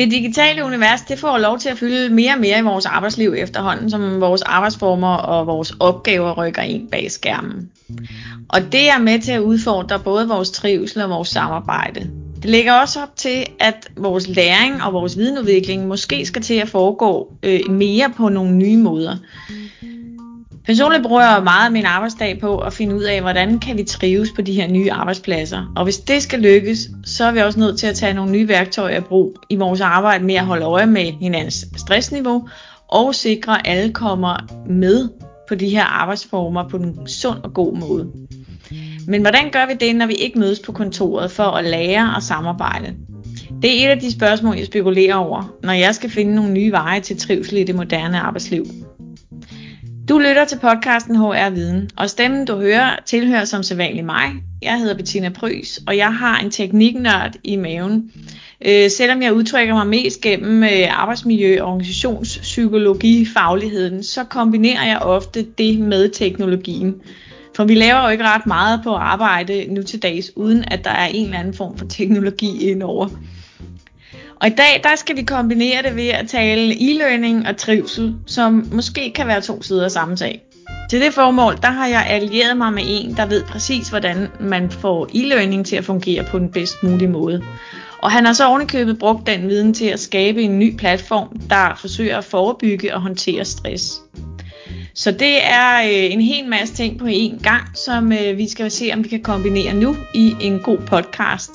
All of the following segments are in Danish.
Det digitale univers, det får lov til at fylde mere og mere i vores arbejdsliv efterhånden, som vores arbejdsformer og vores opgaver rykker ind bag skærmen. Og det er med til at udfordre både vores trivsel og vores samarbejde. Det lægger også op til, at vores læring og vores videnudvikling måske skal til at foregå mere på nogle nye måder. Personligt bruger jeg meget af min arbejdsdag på at finde ud af, hvordan kan vi trives på de her nye arbejdspladser. Og hvis det skal lykkes, så er vi også nødt til at tage nogle nye værktøjer i brug i vores arbejde med at holde øje med hinandens stressniveau og sikre, at alle kommer med på de her arbejdsformer på en sund og god måde. Men hvordan gør vi det, når vi ikke mødes på kontoret for at lære og samarbejde? Det er et af de spørgsmål, jeg spekulerer over, når jeg skal finde nogle nye veje til trivsel i det moderne arbejdsliv. Du lytter til podcasten HR Viden, og stemmen du hører tilhører som sædvanligt mig. Jeg hedder Bettina Prytz, og jeg har en tekniknørd i maven. Selvom jeg udtrykker mig mest gennem arbejdsmiljø- og organisationspsykologi-fagligheden, så kombinerer jeg ofte det med teknologien. For vi laver jo ikke ret meget på arbejde nu til dags, uden at der er en eller anden form for teknologi indover. Og i dag der skal vi kombinere det ved at tale e-learning og trivsel, som måske kan være to sider af samme sag. Til det formål der har jeg allieret mig med en, der ved præcis, hvordan man får e-learning til at fungere på den bedst mulige måde. Og han har så ovenikøbet brugt den viden til at skabe en ny platform, der forsøger at forebygge og håndtere stress. Så det er en hel masse ting på én gang, som vi skal se, om vi kan kombinere nu i en god podcast.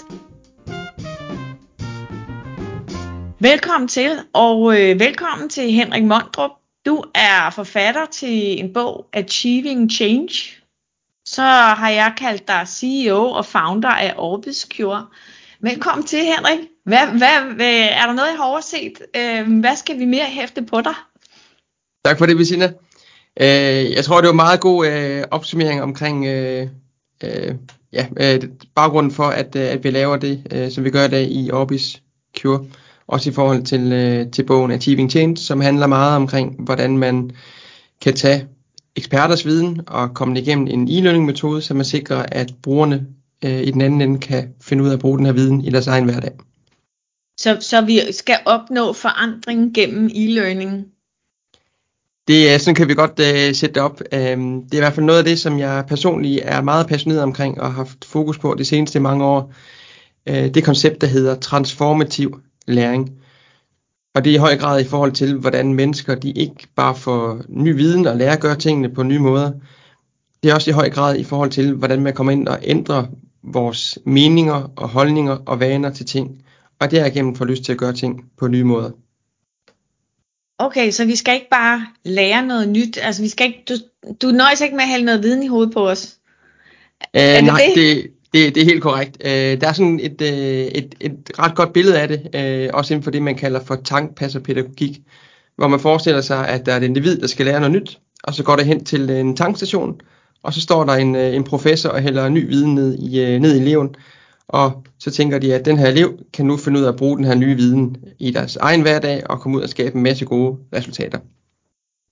Velkommen til, og velkommen til Henrik Mondrup. Du er forfatter til en bog, Achieving Change. Så har jeg kaldt dig CEO og founder af Orbis Cura. Velkommen til, Henrik. Er der noget, jeg har overset? Hvad skal vi mere hæfte på dig? Tak for det, Bettina. Jeg tror, det var en meget god opsummering omkring baggrunden for, at vi laver det, som vi gør i dag i Orbis Cura. Også i forhold til bogen Achieving Change, som handler meget omkring, hvordan man kan tage eksperters viden og komme igennem en e-learning metode, så man sikrer, at brugerne i den anden ende kan finde ud af at bruge den her viden i deres egen hverdag. Så vi skal opnå forandring gennem e-learning? Det, sådan kan vi godt sætte det op. Det er i hvert fald noget af det, som jeg personligt er meget passioneret omkring og har haft fokus på de seneste mange år. Det koncept, der hedder Transformativ læring. Og det er i høj grad i forhold til, hvordan mennesker de ikke bare får ny viden og lærer at gøre tingene på nye måder. Det er også i høj grad i forhold til, hvordan man kommer ind og ændrer vores meninger og holdninger og vaner til ting. Og derigennem får lyst til at gøre ting på nye måder. Okay, så vi skal ikke bare lære noget nyt. Altså vi skal ikke, du nøjes ikke med at hælde noget viden i hovedet på os. Det er helt korrekt. Der er sådan et ret godt billede af det, også inden for det, man kalder for tankpasserpædagogik, hvor man forestiller sig, at der er et individ, der skal lære noget nyt, og så går det hen til en tankstation, og så står der en professor og hælder ny viden ned i eleven, og så tænker de, at den her elev kan nu finde ud af at bruge den her nye viden i deres egen hverdag og komme ud og skabe en masse gode resultater.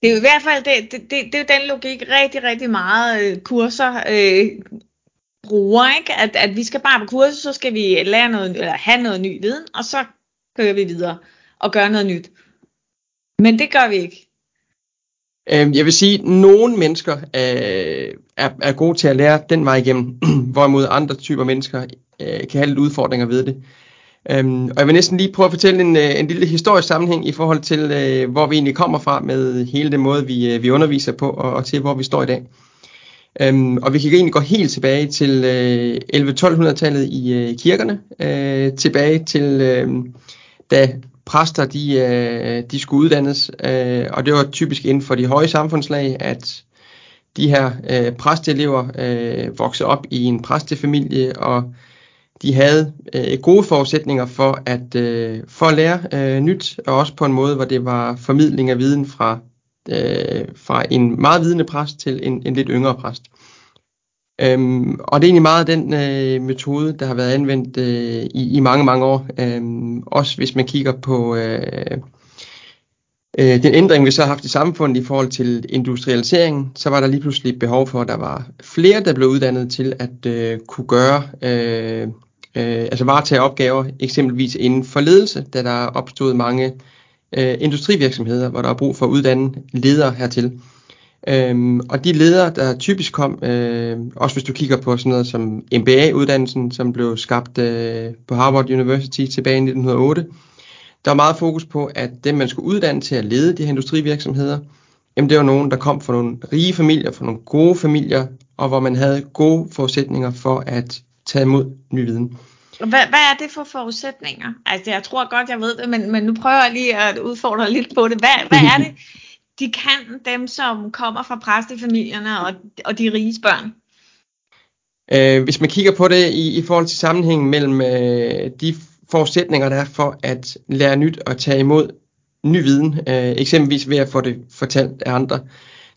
Det er jo i hvert fald det er den logik rigtig, rigtig meget kurser bruger, ikke? At vi skal bare på kurset, så skal vi lære noget, eller have noget ny viden, og så kører vi videre og gør noget nyt. Men det gør vi ikke. Jeg vil sige, at nogle mennesker er gode til at lære den vej igennem, hvorimod andre typer mennesker kan have lidt udfordringer ved det. Og jeg vil næsten lige prøve at fortælle en lille historisk sammenhæng i forhold til, hvor vi egentlig kommer fra med hele den måde, vi underviser på, og til hvor vi står i dag. Og vi kan egentlig gå helt tilbage til 11-1200-tallet i kirkerne, tilbage til da præster de skulle uddannes, og det var typisk inden for de høje samfundslag, at de her præsteelever voksede op i en præstefamilie, og de havde gode forudsætninger for at lære nyt, og også på en måde, hvor det var formidling af viden fra en meget vidende præst til en lidt yngre præst. Og det er egentlig meget den metode, der har været anvendt i mange, mange år. Også hvis man kigger på den ændring, vi så har haft i samfundet i forhold til industrialiseringen, så var der lige pludselig behov for, at der var flere, der blev uddannet til at kunne gøre altså varetage opgaver eksempelvis inden for ledelse, da der er opstået mange industrivirksomheder, hvor der er brug for at uddanne ledere hertil. Og de ledere, der typisk kom, også hvis du kigger på sådan noget som MBA-uddannelsen, som blev skabt på Harvard University tilbage i 1908, der var meget fokus på, at dem, man skulle uddanne til at lede de her industrivirksomheder, jamen det var nogen, der kom fra nogle rige familier, fra nogle gode familier, og hvor man havde gode forudsætninger for at tage imod ny viden. Hvad er det for forudsætninger? Altså jeg tror godt, jeg ved det, men nu prøver jeg lige at udfordre lidt på det. Hvad er det, de kan, dem som kommer fra præstefamilierne og de riges børn? Hvis man kigger på det i forhold til sammenhængen mellem de forudsætninger, der er for at lære nyt og tage imod ny viden, eksempelvis ved at få det fortalt af andre.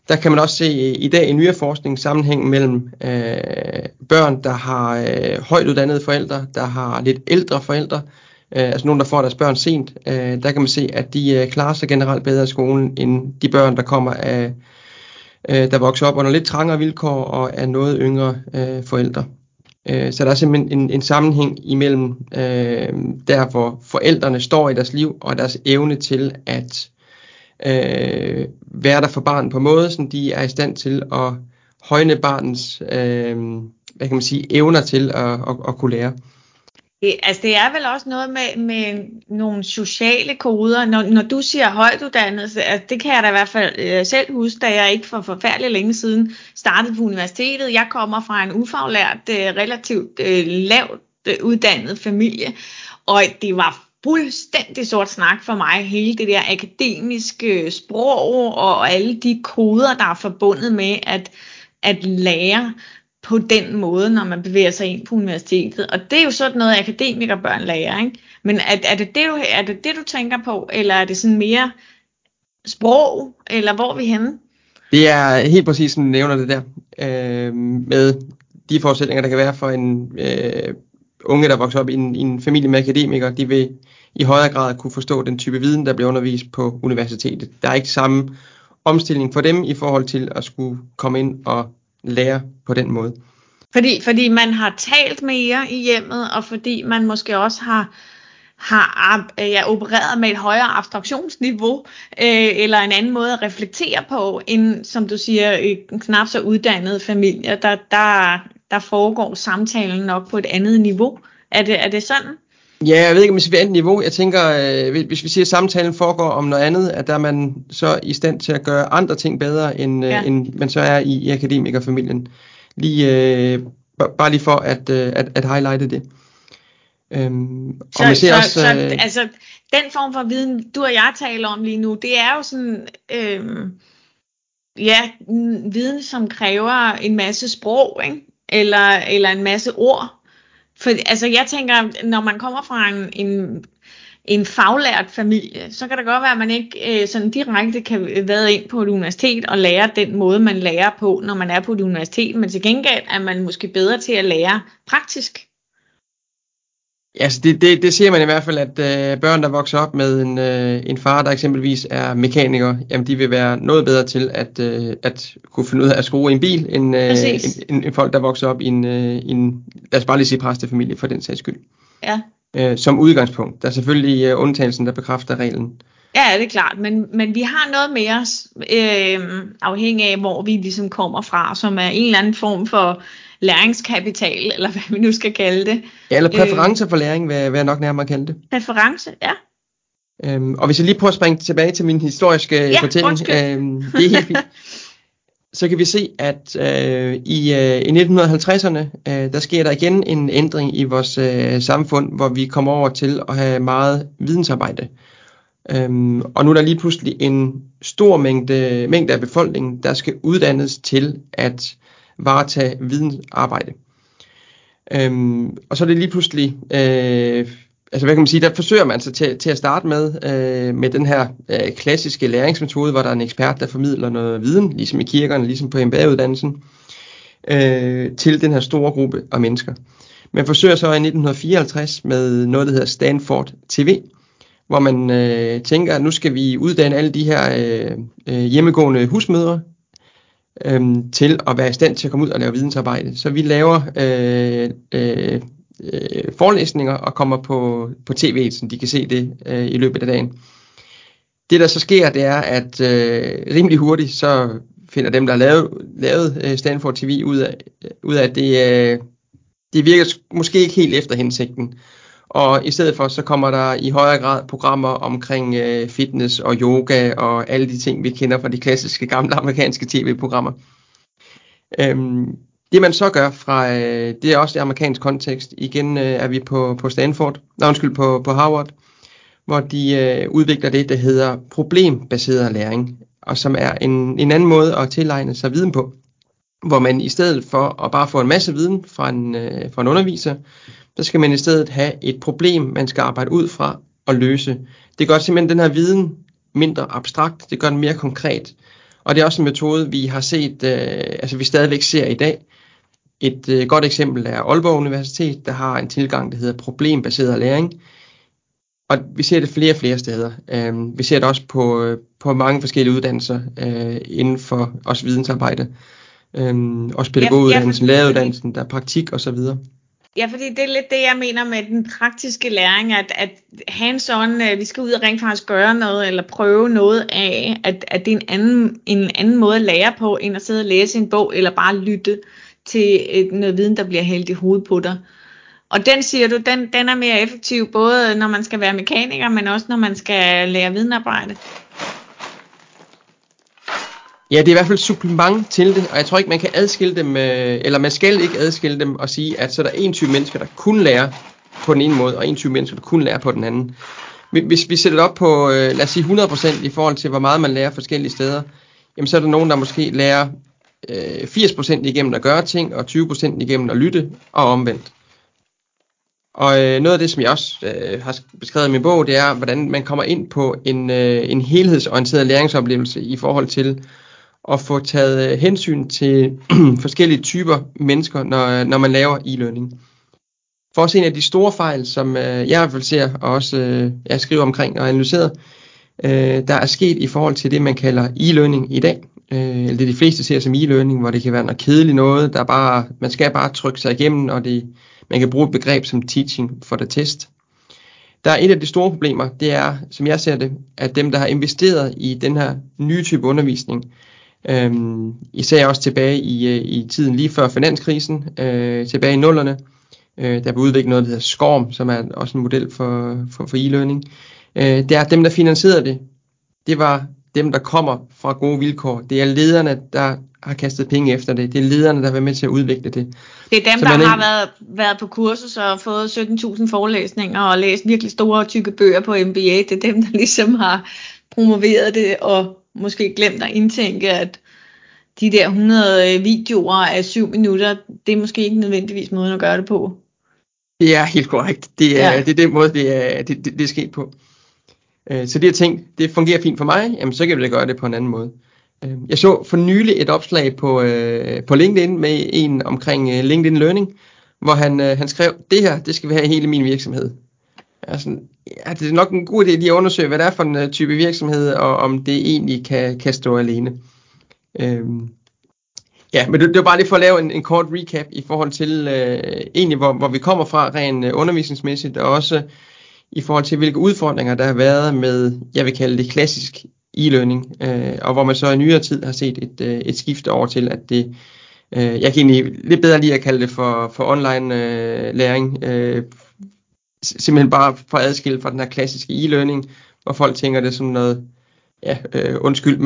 Der kan man også se i dag i nyere forskning sammenhæng mellem børn, der har højt uddannede forældre, der har lidt ældre forældre, altså nogen, der får deres børn sent. Der kan man se, at de klarer sig generelt bedre i skolen, end de børn, der kommer af, der vokser op under lidt trangere vilkår og er noget yngre forældre. Så der er simpelthen en sammenhæng imellem der, hvor forældrene står i deres liv og deres evne til at være der for barnet på en måde, som de er i stand til at højne barnets hvad kan man sige, evner til at kunne lære. Altså det er vel også noget med nogle sociale koder, når du siger højtuddannelse, altså det kan jeg da i hvert fald selv huske, da jeg ikke for forfærdelig længe siden startede på universitetet. Jeg kommer fra en ufaglært, relativt lavt uddannet familie, og det var fuldstændig sort snak for mig, hele det der akademiske sprog og alle de koder, der er forbundet med at lære på den måde, når man bevæger sig ind på universitetet. Og det er jo sådan noget, akademikerbørn lærer, ikke? Men er det det, du tænker på, eller er det sådan mere sprog, eller hvor er vi henne? Det er helt præcis, som du nævner det der, med de forudsætninger, der kan være for en unge, der vokser op i en familie med akademikere. De vil i højere grad kunne forstå den type viden, der bliver undervist på universitetet. Der er ikke samme omstilling for dem i forhold til at skulle komme ind og lære på den måde. Fordi man har talt mere i hjemmet, og fordi man måske også har opereret med et højere abstraktionsniveau, eller en anden måde at reflektere på, end som du siger, knap så uddannede familier, der foregår samtalen nok på et andet niveau. Er det sådan? Ja, jeg ved ikke, om vi siger andet niveau. Jeg tænker, hvis vi siger, at samtalen foregår om noget andet, at der er man så i stand til at gøre andre ting bedre, end man så er i akademikerfamilien. Bare lige for at highlighte det. Altså, den form for viden, du og jeg taler om lige nu, det er jo sådan... viden, som kræver en masse sprog, ikke? Eller en masse ord. For altså, jeg tænker, når man kommer fra en faglært familie, så kan det godt være, at man ikke sådan direkte kan være ind på et universitet og lære den måde, man lærer på, når man er på et universitet. Men til gengæld er man måske bedre til at lære praktisk. Altså det ser man i hvert fald, at børn, der vokser op med en far, der eksempelvis er mekaniker, jamen de vil være noget bedre til at kunne finde ud af at skrue en bil, end folk, der vokser op i en lad os bare lige sige præstefamilie for den sags skyld. Ja. Som udgangspunkt. Der er selvfølgelig undtagelsen, der bekræfter reglen. Ja, det er klart, men vi har noget mere afhængig af, hvor vi ligesom kommer fra, som er en eller anden form for læringskapital, eller hvad vi nu skal kalde det. Ja, eller præferencer for læring, hvad jeg nok nærmere kalde det. Præference, ja. Og hvis jeg lige prøver at springe tilbage til min historiske fortælling, det er helt fint, så kan vi se, at i 1950'erne, der sker der igen en ændring i vores samfund, hvor vi kommer over til at have meget vidensarbejde. Og nu er der lige pludselig en stor mængde af befolkningen, der skal uddannes til at varetage vidensarbejde. Og så er det lige pludselig, altså hvad kan man sige, der forsøger man sig til at starte med den her klassiske læringsmetode, hvor der er en ekspert, der formidler noget viden, ligesom i kirkerne, ligesom på MBA-uddannelsen, til den her store gruppe af mennesker. Man forsøger så i 1954 med noget, der hedder Stanford TV, hvor man tænker, at nu skal vi uddanne alle de her hjemmegående husmødre, til at være i stand til at komme ud og lave vidensarbejde. Så vi laver forelæsninger og kommer på tv, så de kan se det i løbet af dagen. Det der så sker, det er, at rimelig hurtigt så finder dem, der har lavet Stanford TV ud af at det virker måske ikke helt efter hensigten. Og i stedet for, så kommer der i højere grad programmer omkring fitness og yoga og alle de ting, vi kender fra de klassiske gamle amerikanske tv-programmer. Det man så gør fra, det er også det amerikanske kontekst. Igen er vi på Stanford, på Harvard, hvor de udvikler det, der hedder problembaseret læring, og som er en anden måde at tilegne sig viden på, hvor man i stedet for at bare få en masse viden fra en underviser, så skal man i stedet have et problem, man skal arbejde ud fra og løse. Det gør simpelthen den her viden mindre abstrakt, det gør den mere konkret. Og det er også en metode, vi har set, vi stadigvæk ser i dag. Et godt eksempel er Aalborg Universitet, der har en tilgang, der hedder problembaseret læring. Og vi ser det flere og flere steder. Vi ser det også på mange forskellige uddannelser inden for også vidensarbejde. Også pædagoguddannelsen, læreruddannelsen, der er praktik osv. Ja, fordi det er lidt det, jeg mener med den praktiske læring, at hands-on, vi skal ud og rent faktisk gøre noget, eller prøve noget af, at det er en anden måde at lære på, end at sidde og læse en bog, eller bare lytte til noget viden, der bliver hældt i hovedet på dig. Og den, siger du, den er mere effektiv, både når man skal være mekaniker, men også når man skal lære videnarbejde. Ja, det er i hvert fald supplement til det, og jeg tror ikke, man kan adskille dem, eller man skal ikke adskille dem og sige, at så er der en type mennesker, der kun lærer på den ene måde, og en type mennesker, der kun lærer på den anden. Hvis vi sætter det op på, lad os sige 100% i forhold til, hvor meget man lærer forskellige steder, jamen så er der nogen, der måske lærer 80% igennem at gøre ting, og 20% igennem at lytte, og omvendt. Og noget af det, som jeg også har beskrevet i min bog, det er, hvordan man kommer ind på en helhedsorienteret læringsoplevelse i forhold til at få taget hensyn til forskellige typer mennesker, når man laver e-learning. For os en af de store fejl, som jeg i hvert fald ser, og også jeg skriver omkring og analyseret, der er sket i forhold til det, man kalder e-learning i dag. Eller det de fleste ser som e-learning, hvor det kan være noget kedeligt noget, man skal bare trykke sig igennem, og man kan bruge et begreb som teaching for the test. Der er et af de store problemer, det er, som jeg ser det, at dem, der har investeret i den her nye type undervisning, især også tilbage i tiden lige før finanskrisen, tilbage i 00'erne, der blev udviklet noget, der hedder SCORM, som er også en model for e-learning. Det er dem, der finansierede det. Det var dem, der kommer fra gode vilkår. Det er lederne, der har kastet penge efter det. Det er lederne, der har været med til at udvikle det. Det er dem, der har været på kursus og fået 17.000 forelæsninger og læst virkelig store og tykke bøger på MBA. Det er dem, der ligesom har promoveret det og måske glemt at indtænke, at de der 100 videoer af 7 minutter, det er måske ikke nødvendigvis måden at gøre det på. Det er helt korrekt. Det er den måde, det er sket på. Så de her ting, det fungerer fint for mig, jamen så kan vi da gøre det på en anden måde. Jeg så for nylig et opslag på LinkedIn med en omkring LinkedIn Learning, hvor han skrev, det her, det skal vi have i hele min virksomhed. Det er nok en god idé lige at undersøge, hvad det er for en type virksomhed, og om det egentlig kan stå alene. Men det var bare lige for at lave en kort recap i forhold til egentlig, hvor vi kommer fra rent undervisningsmæssigt, og også i forhold til, hvilke udfordringer der har været med, jeg vil kalde det klassisk e-learning, og hvor man så i nyere tid har set et skift over til, at det, jeg kan egentlig lidt bedre lide at kalde det for online læring, simpelthen bare for at adskille fra den her klassiske e-learning, hvor folk tænker det som noget,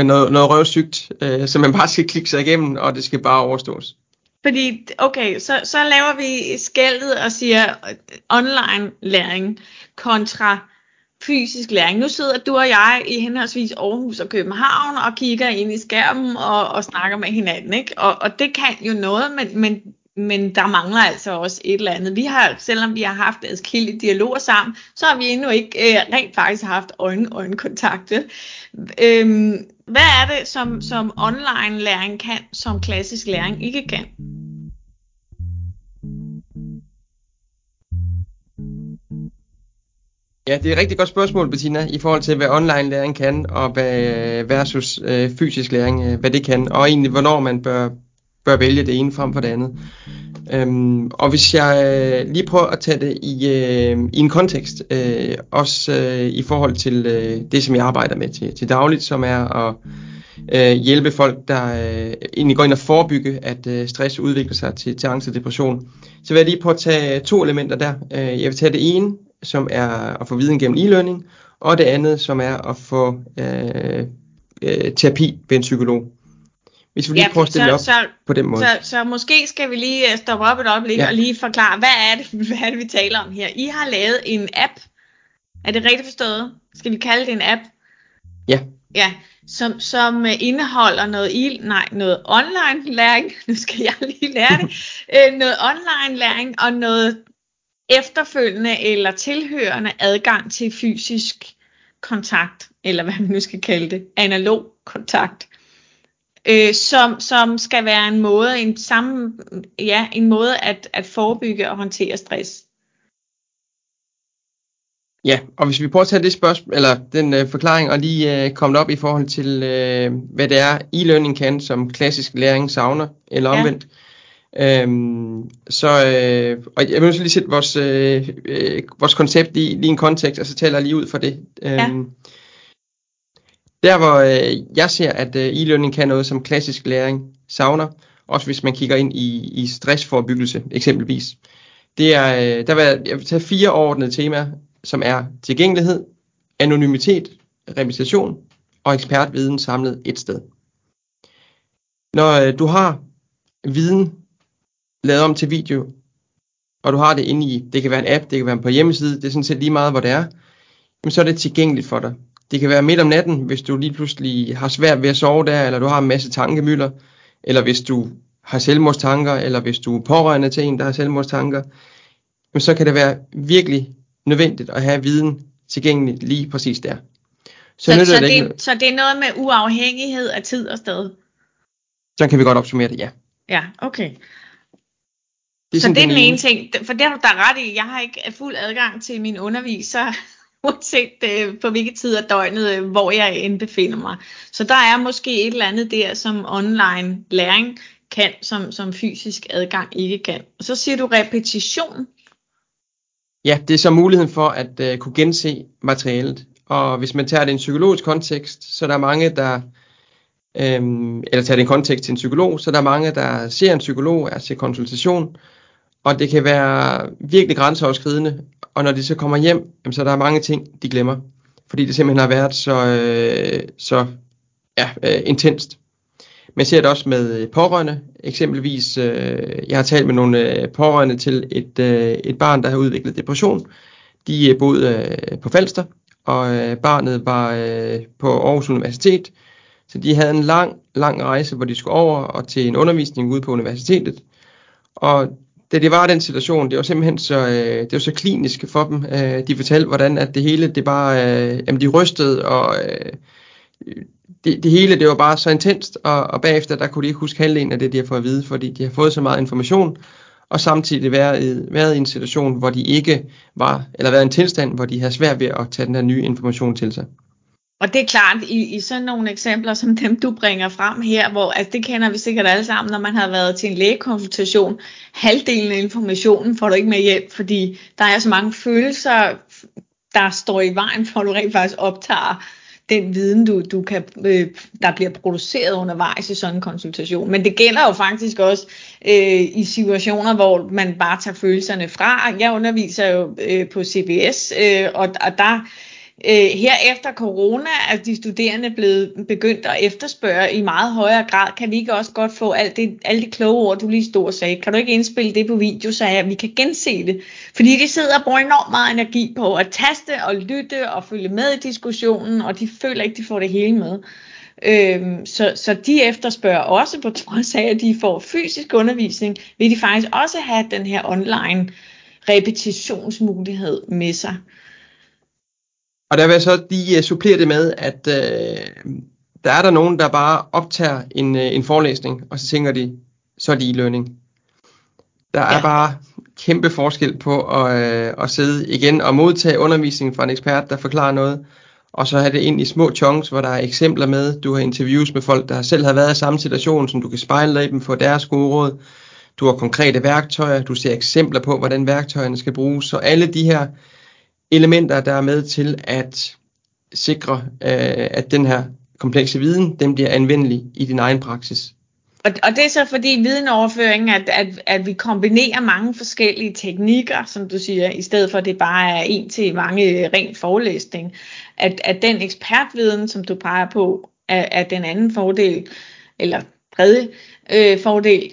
noget røvsygt, som man bare skal klikke sig igennem, og det skal bare overstås. Fordi, okay, så laver vi skellet og siger online læring kontra fysisk læring. Nu sidder du og jeg i henholdsvis Aarhus og København og kigger ind i skærmen og snakker med hinanden, ikke? Og det kan jo noget, men der mangler altså også et eller andet. Vi har, selvom vi har haft adskillige dialoger sammen, så har vi endnu ikke rent faktisk haft øjenkontakt. Hvad er det, som online læring kan, som klassisk læring ikke kan? Ja, det er et rigtig godt spørgsmål, Bettina, i forhold til, hvad online læring kan, og hvad versus fysisk læring, hvad det kan, og egentlig, hvornår man bør vælge det ene frem for det andet. Og hvis jeg lige prøver at tage det i en kontekst, også i forhold til det, som jeg arbejder med til dagligt, som er at hjælpe folk, der egentlig går ind og forebygge, at stress udvikler sig til angst og depression, så vil jeg lige prøve at tage to elementer der. Jeg vil tage det ene, som er at få viden gennem e-learning, og det andet, som er at få terapi ved en psykolog. Hvis vi lige prøver at stille op på den måde. Så måske skal vi lige stoppe op et øjeblik og lige forklare, hvad er det, vi taler om her. I har lavet en app. Er det rigtigt forstået? Skal vi kalde det en app? Ja. Ja, som indeholder noget online læring. Nu skal jeg lige lære det. Noget online læring og noget efterfølgende eller tilhørende adgang til fysisk kontakt, eller hvad man nu skal kalde det, analog kontakt. Som skal være en måde, en måde at forebygge og håndtere stress. Ja, og hvis vi prøver at tage det spørgsmål eller den forklaring og lige komme op i forhold til hvad det er e-learning kan, som klassisk læring savner eller omvendt. Og jeg vil så lige sætte vores koncept i en kontekst, og så taler jeg lige ud fra det. Der hvor jeg ser, at e-learning kan noget, som klassisk læring savner, også hvis man kigger ind i stressforebyggelse eksempelvis. Det er, jeg vil tage 4 overordnede temaer, som er tilgængelighed, anonymitet, repræsentation og ekspertviden samlet et sted. Når du har viden lavet om til video, og du har det inde i, det kan være en app, det kan være på hjemmeside, det er sådan set lige meget, hvor det er, så er det tilgængeligt for dig. Det kan være midt om natten, hvis du lige pludselig har svært ved at sove der, eller du har en masse tankemylder, eller hvis du har selvmordstanker, eller hvis du er pårørende til en, der har selvmordstanker, så kan det være virkelig nødvendigt at have viden tilgængeligt lige præcis der. Så det er noget med uafhængighed af tid og sted? Så kan vi godt opsummere det, ja. Ja, okay. Det er den ene ting, for det har du da ret i. Jeg har ikke fuld adgang til min underviser, uanset på hvilke tider af døgnet, hvor jeg end befinder mig. Så der er måske et eller andet der, som online læring kan, som fysisk adgang ikke kan. Og så siger du repetition. Ja, det er så muligheden for at kunne gense materialet. Og hvis man tager det i en psykologisk kontekst, så er der mange, der... eller tager det i en kontekst til en psykolog, så der er mange, der ser en psykolog, er til konsultation, og det kan være virkelig grænseoverskridende, og når de så kommer hjem, så er der mange ting, de glemmer, fordi det simpelthen har været så intenst. Man ser det også med pårørende, eksempelvis, jeg har talt med nogle pårørende til et barn, der har udviklet depression. De boede på Falster, og barnet var på Aarhus Universitet. Så de havde en lang, lang rejse, hvor de skulle over og til en undervisning ude på universitetet. Og da det var den situation, det var simpelthen det var så klinisk for dem. De fortalte, hvordan at det hele, det bare, de rystede, og det hele, det var bare så intenst. Og bagefter, der kunne de ikke huske halvdelen af det, de har fået at vide, fordi de har fået så meget information. Og samtidig været i en situation, hvor de ikke var, eller været i en tilstand, hvor de havde svært ved at tage den her nye information til sig. Og det er klart, i sådan nogle eksempler som dem, du bringer frem her, hvor altså det kender vi sikkert alle sammen, når man har været til en lægekonsultation, halvdelen af informationen får du ikke med hjem, fordi der er så mange følelser, der står i vejen for, at du rent faktisk optager den viden, du kan, der bliver produceret undervejs i sådan en konsultation. Men det gælder jo faktisk også i situationer, hvor man bare tager følelserne fra. Jeg underviser jo på CBS, og der... Her efter corona er de studerende begyndt at efterspørge i meget højere grad, kan vi ikke også godt få alle de kloge ord, du lige stod og sagde, kan du ikke indspille det på video, så vi kan gense det. Fordi de sidder og bruger enormt meget energi på at taste og lytte og følge med i diskussionen, og de føler ikke, de får det hele med. Så de efterspørger også, på trods af, at de får fysisk undervisning, vil de faktisk også have den her online repetitionsmulighed med sig. Og der vil jeg så lige supplere det med, at der er nogen, der bare optager en forelæsning, og så tænker de, så er det e-learning. Der er bare kæmpe forskel på at sidde igen og modtage undervisning fra en ekspert, der forklarer noget, og så have det ind i små chunks, hvor der er eksempler med, du har interviews med folk, der selv har været i samme situation, som du kan spejle dig i dem, få deres gode råd. Du har konkrete værktøjer, du ser eksempler på, hvordan værktøjerne skal bruges. Så alle de her elementer, der er med til at sikre, at den her komplekse viden, den bliver anvendelig i din egen praksis. Og det er så fordi videnoverføringen, at vi kombinerer mange forskellige teknikker, som du siger, i stedet for at det bare er en til mange ren forelæsning. At den ekspertviden, som du peger på, er den anden fordel, eller tredje fordel,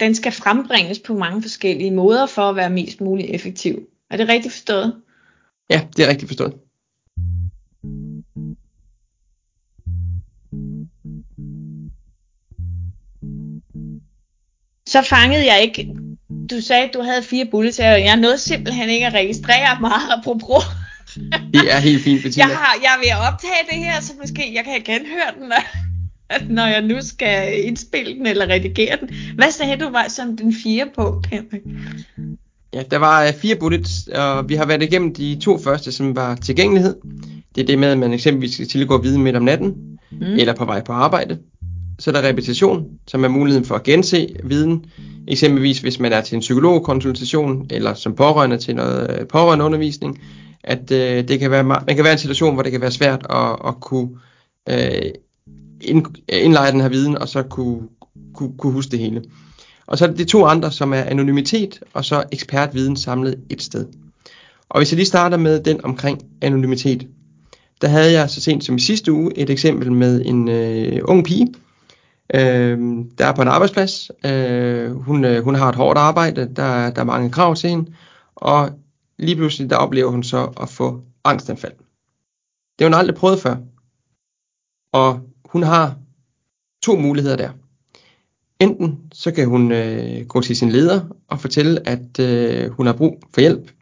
den skal frembringes på mange forskellige måder for at være mest muligt effektiv. Er det rigtigt forstået? Ja, det er rigtigt forstået. Så fangede jeg ikke, du sagde, at du havde 4 bullets, og jeg nåede simpelthen ikke at registrere meget apropos. Det er helt fint, Bettina. Jeg er ved at optage det her, så måske jeg kan genhøre den, når jeg nu skal indspille den eller redigere den. Hvad sagde du var som den 4. punkt, Henrik? Ja, der var 4 bullets, og vi har været igennem de 2 første, som var tilgængelighed. Det er det med, at man eksempelvis skal tilgå viden midt om natten, eller på vej på arbejde. Så er der repetition, som er muligheden for at gense viden. Eksempelvis hvis man er til en psykologkonsultation, eller som pårørende til noget pårørendeundervisning, at det kan være, man kan være i en situation, hvor det kan være svært at kunne indleje den her viden, og så kunne huske det hele. Og så er det de 2 andre, som er anonymitet, og så ekspertviden samlet et sted. Og hvis jeg lige starter med den omkring anonymitet, der havde jeg så sent som i sidste uge et eksempel med en ung pige, der er på en arbejdsplads. Hun har et hårdt arbejde, der er mange krav til hende, og lige pludselig der oplever hun så at få angstanfald. Det har hun aldrig prøvet før, og hun har 2 muligheder der. Enten så kan hun gå til sin leder og fortælle, at hun har brug for hjælp.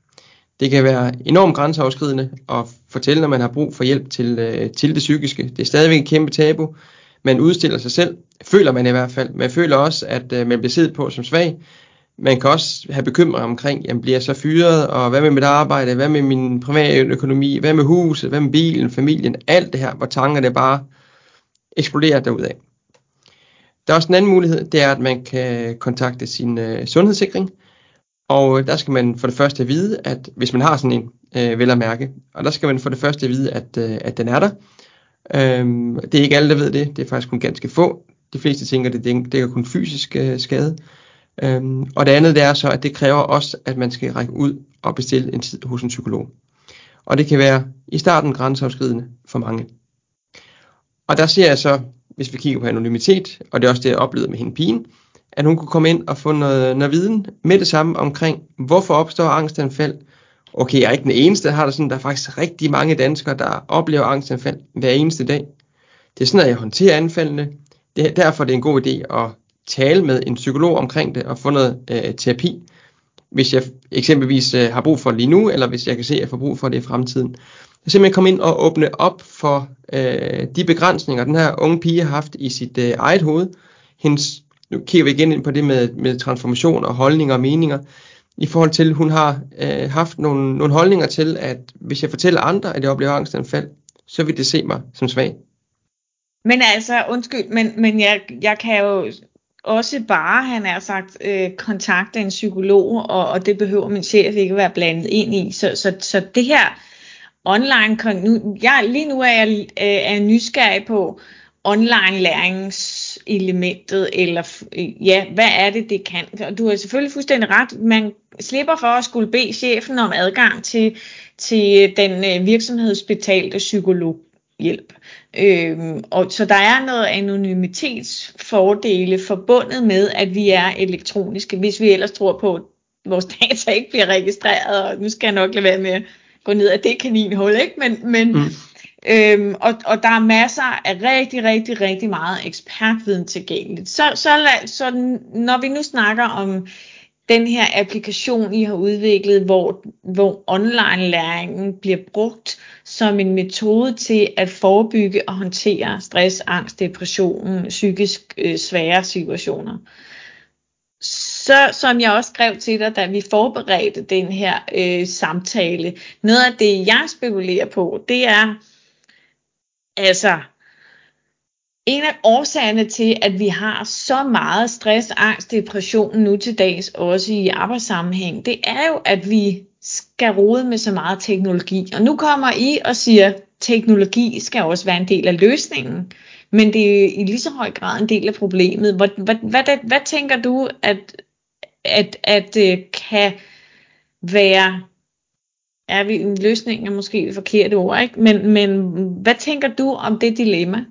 Det kan være enormt grænseoverskridende at fortælle, når man har brug for hjælp til det psykiske. Det er stadigvæk et kæmpe tabu. Man udstiller sig selv, føler man i hvert fald. Man føler også, at man bliver set på som svag. Man kan også have bekymringer omkring, jamen bliver jeg så fyret, og hvad med mit arbejde, hvad med min private økonomi, hvad med huset, hvad med bilen, familien, alt det her, hvor tankerne bare eksploderer derudaf. Der er også en anden mulighed, det er, at man kan kontakte sin sundhedssikring, og der skal man for det første vide, at hvis man har sådan en vel at mærke, og der skal man for det første vide, at den er der. Det er ikke alle, der ved det. Det er faktisk kun ganske få. De fleste tænker, at det er kun fysisk skade. Og det andet det er så, at det kræver også, at man skal række ud og bestille en tid hos en psykolog. Og det kan være i starten grænseoverskridende for mange. Og der ser jeg så, hvis vi kigger på anonymitet, og det er også det, jeg oplevede med hende pigen, at hun kunne komme ind og få noget viden med det samme omkring, hvorfor opstår angstanfald. Okay, jeg er ikke den eneste, der har det sådan. Der er faktisk rigtig mange danskere, der oplever angstanfald hver eneste dag. Det er sådan, at jeg håndterer anfaldene. Derfor er det en god idé at tale med en psykolog omkring det og få noget terapi. Hvis jeg eksempelvis har brug for det lige nu, eller hvis jeg kan se, at jeg får brug for det i fremtiden. Så simpelthen komme ind og åbne op for de begrænsninger, den her unge pige har haft i sit eget hoved. Nu kigger vi igen ind på det med transformation og holdninger og meninger. I forhold til, at hun har haft nogle holdninger til, at hvis jeg fortæller andre, at jeg oplever angstanfald, så vil det se mig som svag. Men altså, undskyld, men jeg kan jo også bare, han har sagt, kontakte en psykolog, og det behøver min chef ikke være blandet ind i. Så det her online, lige nu er jeg nysgerrig på online læringselementet, eller ja, hvad er det kan? Og du har selvfølgelig fuldstændig ret, man slipper for at skulle bede chefen om adgang til den virksomhedsbetalte psykologhjælp. Og så der er noget anonymitetsfordele forbundet med, at vi er elektroniske, hvis vi ellers tror på, at vores data ikke bliver registreret, og nu skal jeg nok lade være med at gå ned af det kaninhul, ikke? Og der er masser af rigtig, rigtig, rigtig meget ekspertviden tilgængeligt. Så når vi nu snakker om den her applikation, I har udviklet, hvor online-læringen bliver brugt som en metode til at forebygge og håndtere stress, angst, depression, psykisk svære situationer. Så som jeg også skrev til dig, da vi forberedte den her samtale, noget af det, jeg spekulerer på, det er altså En af årsagerne til, at vi har så meget stress, angst, depression nu til dags, også i arbejdssammenhæng, det er jo, at vi skal rode med så meget teknologi. Og nu kommer I og siger, at teknologi skal også være en del af løsningen, men det er i lige så høj grad en del af problemet. Hvad tænker du, at kan være... Er vi en løsning er måske et forkert ord, ikke? Men hvad tænker du om det dilemma?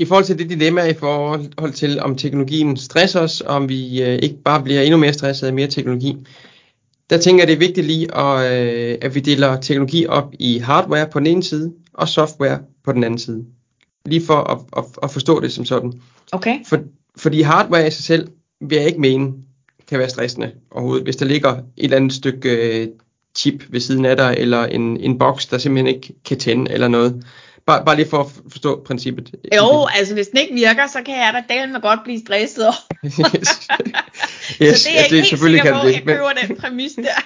I forhold til det dilemma i forhold til, om teknologien stresser os, og om vi ikke bare bliver endnu mere stresset af mere teknologi, der tænker jeg, det er vigtigt lige, at vi deler teknologi op i hardware på den ene side, og software på den anden side. Lige for at forstå det som sådan. Okay. Fordi hardware i sig selv, vil jeg ikke mene, kan være stressende overhovedet, hvis der ligger et eller andet stykke chip ved siden af dig, eller en boks, der simpelthen ikke kan tænde, eller noget. Bare lige for at forstå princippet. Jo, altså hvis den ikke virker, så kan jeg da delen med godt blive stresset over. Yes, så det er jeg ikke helt sikker på, at jeg køber den præmis der.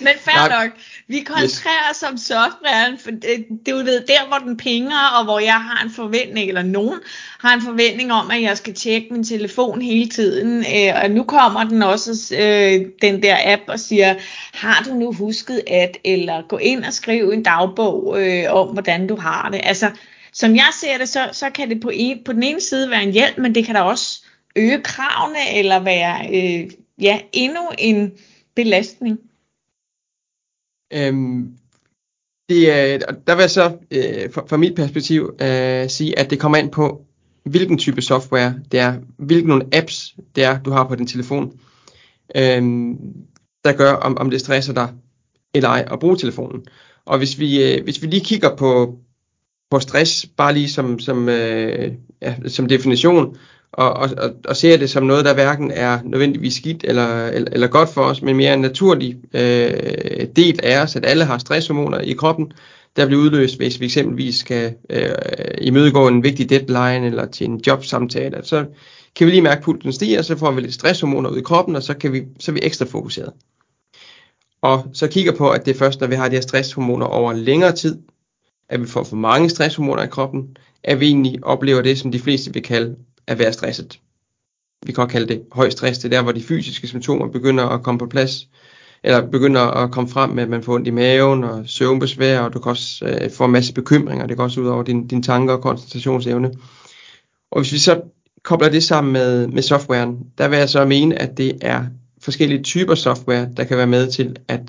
Men fair nok. Vi koncentrerer os om softwaren, for det ved der, hvor den pinger, og hvor jeg har en forventning, eller nogen har en forventning om, at jeg skal tjekke min telefon hele tiden. Og nu kommer den også, den der app, og siger, har du nu husket at, eller gå ind og skrive en dagbog om, hvordan du har det. Altså, som jeg ser det, så kan det på den ene side være en hjælp, men det kan da også øge kravene, eller være endnu en belastning. Der vil jeg så fra mit perspektiv sige, at det kommer ind på, hvilken type software det er, hvilke nogle apps det er, du har på din telefon, der gør, om det stresser dig eller ej at bruge telefonen. Og hvis vi lige kigger på stress, bare lige som definition, og ser det som noget, der hverken er nødvendigvis skidt eller godt for os, men mere en naturlig del af os, at alle har stresshormoner i kroppen, der bliver udløst, hvis vi eksempelvis skal imødegå en vigtig deadline eller til en jobsamtale. Så kan vi lige mærke, at pulsen stiger, så får vi lidt stresshormoner ud i kroppen, og så er vi ekstra fokuseret. Og så kigger på, at det er først, når vi har de her stresshormoner over længere tid, at vi får for mange stresshormoner i kroppen, at vi egentlig oplever det, som de fleste vil kalde at være stresset. Vi kan også kalde det høj stress. Det er der, hvor de fysiske symptomer begynder at komme på plads, eller begynder at komme frem med, at man får ondt i maven og søvnbesvær, og du kan også få en masse bekymringer. Det går også ud over dine tanker og koncentrationsevne. Og hvis vi så kobler det sammen med softwaren, der vil jeg så mene, at det er forskellige typer software, der kan være med til at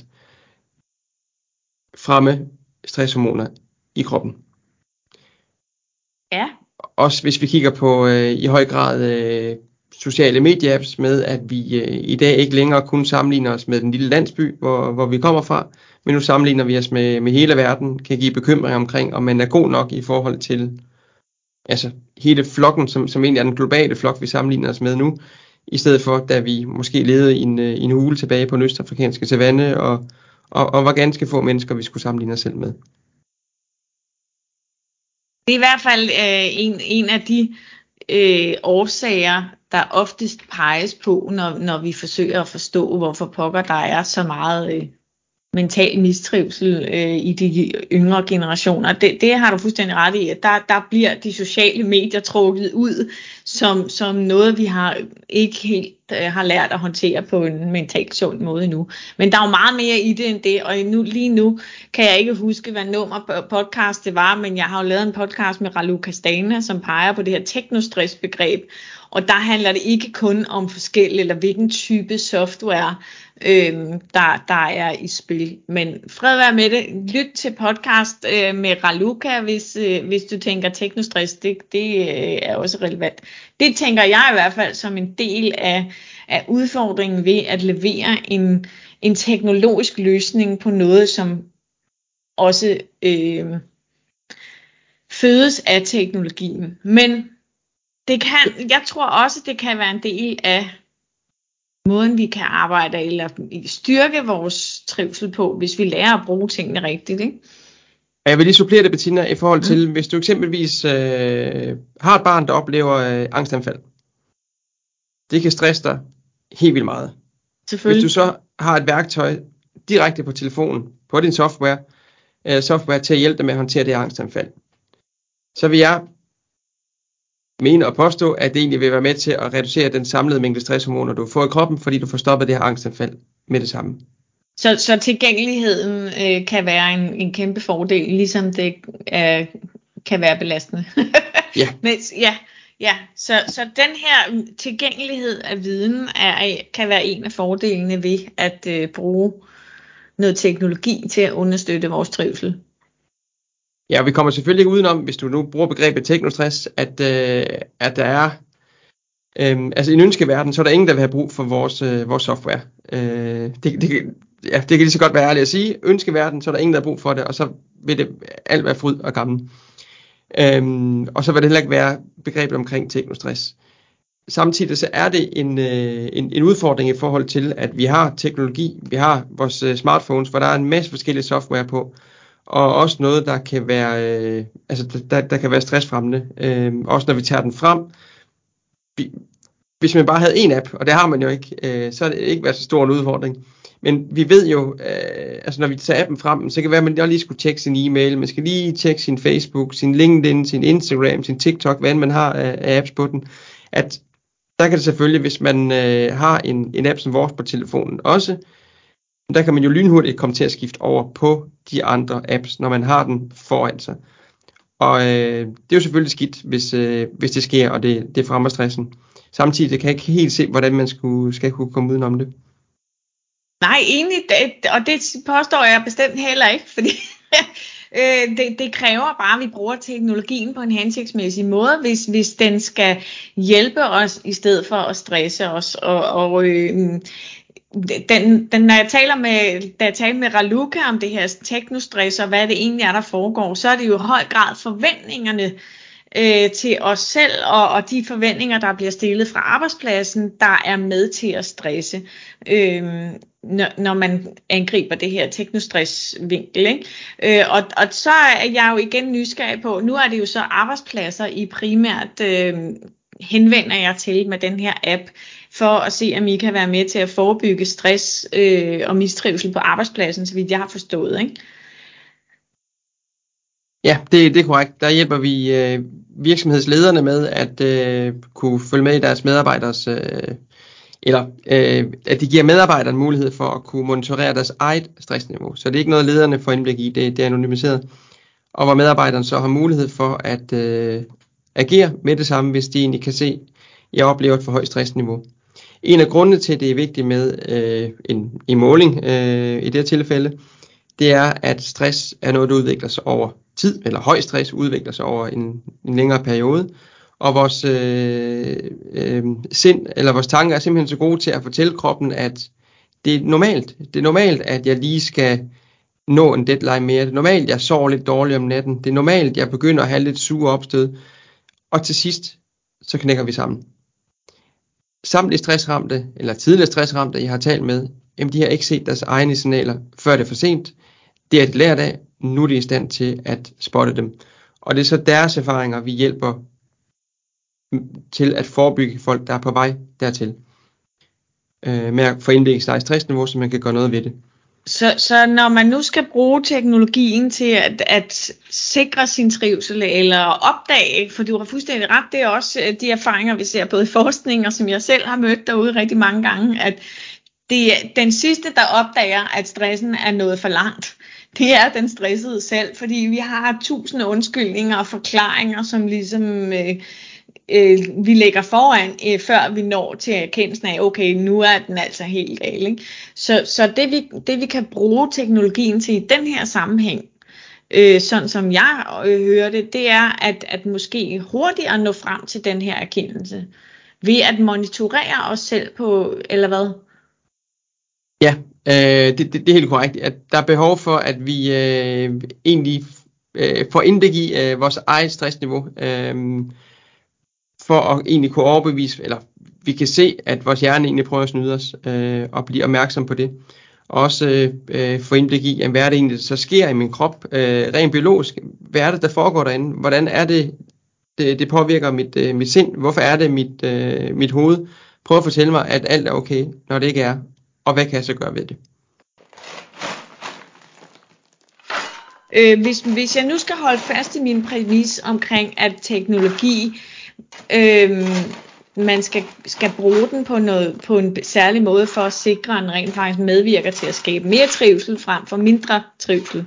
fremme stresshormoner i kroppen. Ja. Også hvis vi kigger på i høj grad sociale medieapps med, at vi i dag ikke længere kun sammenligner os med den lille landsby, hvor vi kommer fra, men nu sammenligner vi os med hele verden, kan give bekymringer omkring, om man er god nok i forhold til altså hele flokken, som egentlig er den globale flok, vi sammenligner os med nu, i stedet for, da vi måske levede i en hule tilbage på den østafrikanske savanne, og var ganske få mennesker, vi skulle sammenligne os selv med. Det er i hvert fald en af de årsager, der oftest peges på, når vi forsøger at forstå, hvorfor pokker der er så meget mental mistrivsel i de yngre generationer. Det har du fuldstændig ret i, at der bliver de sociale medier trukket ud som noget, vi har ikke helt har lært at håndtere på en mentalt sund måde endnu. Men der er jo meget mere i det end det, og lige nu kan jeg ikke huske, hvad nummer podcast det var, men jeg har jo lavet en podcast med Raluca Castana, som peger på det her TeknoStress begreb, og der handler det ikke kun om forskellige, eller hvilken type software, der er i spil. Men fred være med det. Lyt til podcast med Raluca, hvis du tænker teknostress. Det er også relevant. Det tænker jeg i hvert fald som en del af udfordringen ved at levere en teknologisk løsning på noget, som også fødes af teknologien. Men jeg tror også, det kan være en del af måden, vi kan arbejde eller styrke vores trivsel på, hvis vi lærer at bruge tingene rigtigt, ikke? Jeg vil lige supplere det, Bettina, i forhold til, hvis du eksempelvis har et barn, der oplever angstanfald. Det kan stresse dig helt vildt meget. Hvis du så har et værktøj direkte på telefonen, på din software til at hjælpe dig med at håndtere det angstanfald, så vil jeg mene og påstå, at det egentlig vil være med til at reducere den samlede mængde stresshormoner, du får i kroppen, fordi du får stoppet det her angstanfald med det samme. Så tilgængeligheden kan være en kæmpe fordel, ligesom det kan være belastende. Ja. Men, ja. Så den her tilgængelighed af viden kan være en af fordelene ved at bruge noget teknologi til at understøtte vores trivsel. Ja, og vi kommer selvfølgelig ikke udenom, hvis du nu bruger begrebet teknostress, at der er... altså i en ønskeverden, så er der ingen, der vil have brug for vores software. Det kan lige så godt være ærligt at sige. Ønskeverden, så er der ingen, der har brug for det, og så vil det alt være fryd og gammel. Og så vil det heller ikke være begrebet omkring teknostress. Samtidig så er det en udfordring i forhold til, at vi har teknologi, vi har vores smartphones, hvor der er en masse forskellige software på, og også noget, der kan være, der kan være stressfremmende. Også når vi tager den frem. Hvis man bare havde en app, og det har man jo ikke, så har det ikke været så stor en udfordring. Men vi ved jo, når vi tager appen frem, så kan det være, at man lige skulle tjekke sin e-mail, man skal lige tjekke sin Facebook, sin LinkedIn, sin Instagram, sin TikTok, hvad end man har af apps på den. At der kan det selvfølgelig, hvis man har en app som vores på telefonen også, der kan man jo lynhurtigt komme til at skifte over på de andre apps, når man har den foran sig. Og det er jo selvfølgelig skidt, hvis det sker, og det fremmer stressen. Samtidig kan jeg ikke helt se, hvordan man skal kunne komme udenom det. Nej, egentlig, og det påstår jeg bestemt heller ikke, fordi det kræver bare, at vi bruger teknologien på en hensigtsmæssig måde, hvis den skal hjælpe os, i stedet for at stresse os. Når jeg taler med Raluca om det her teknostress og hvad det egentlig er, der foregår, så er det jo i høj grad forventningerne til os selv og de forventninger, der bliver stillet fra arbejdspladsen, der er med til at stresse, når man angriber det her teknostressvinkel, ikke? Og så er jeg jo igen nysgerrig på, nu er det jo så arbejdspladser, I primært henvender jer til med den her app, for at se, om I kan være med til at forebygge stress og mistrivsel på arbejdspladsen, så vidt jeg har forstået, ikke? Ja, det er korrekt. Der hjælper vi virksomhedslederne med at kunne følge med i deres medarbejderes, at de giver medarbejderne mulighed for at kunne monitorere deres eget stressniveau. Så det er ikke noget, lederne får indblik i, det er anonymiseret. Og hvor medarbejderen så har mulighed for at agere med det samme, hvis de egentlig kan se, jeg oplever et for højt stressniveau. En af grundene til, at det er vigtigt med en måling i det her tilfælde, det er, at stress er noget, der udvikler sig over tid, eller høj stress udvikler sig over en længere periode. Og vores sind, eller vores tanker er simpelthen så gode til at fortælle kroppen, at det er normalt. Det er normalt, at jeg lige skal nå en deadline mere. Det er normalt, at jeg sover lidt dårligt om natten. Det er normalt, at jeg begynder at have lidt sure opstød. Og til sidst, så knækker vi sammen. Samtlige stressramte, eller tidligere stressramte, jeg har talt med, jamen de har ikke set deres egne signaler, før det er for sent. Det er de lært af, nu er de i stand til at spotte dem. Og det er så deres erfaringer, vi hjælper til at forebygge folk, der er på vej dertil. Med at få indblik i sit stressniveau, så man kan gøre noget ved det. Så når man nu skal bruge teknologien til at sikre sin trivsel eller opdage, for du har fuldstændig ret, det er også de erfaringer, vi ser både i forskning og som jeg selv har mødt derude rigtig mange gange, at det er den sidste, der opdager, at stressen er nået for langt. Det er den stressede selv, fordi vi har 1000 undskyldninger og forklaringer, som ligesom vi lægger foran, før vi når til erkendelsen af, okay, nu er den altså helt gal, ikke? Så det vi kan bruge teknologien til i den her sammenhæng, sådan som jeg hører det er at måske hurtigere nå frem til den her erkendelse, ved at monitorere os selv på, eller hvad? Ja, det er helt korrekt. At der er behov for, at vi egentlig får indblik i vores eget stressniveau, for at egentlig kunne overbevise, eller vi kan se, at vores hjerne egentlig prøver at snyde os, og blive opmærksom på det. Og også få indblik i, hvad er det egentlig, der sker i min krop, rent biologisk. Hvad er det, der foregår derinde? Hvordan er det, det påvirker mit sind? Hvorfor er det mit hoved? Prøv at fortælle mig, at alt er okay, når det ikke er. Og hvad kan jeg så gøre ved det? Hvis jeg nu skal holde fast i min præmis omkring, at teknologi, man skal bruge den på en særlig måde for at sikre, at den rent faktisk medvirker til at skabe mere trivsel frem for mindre trivsel.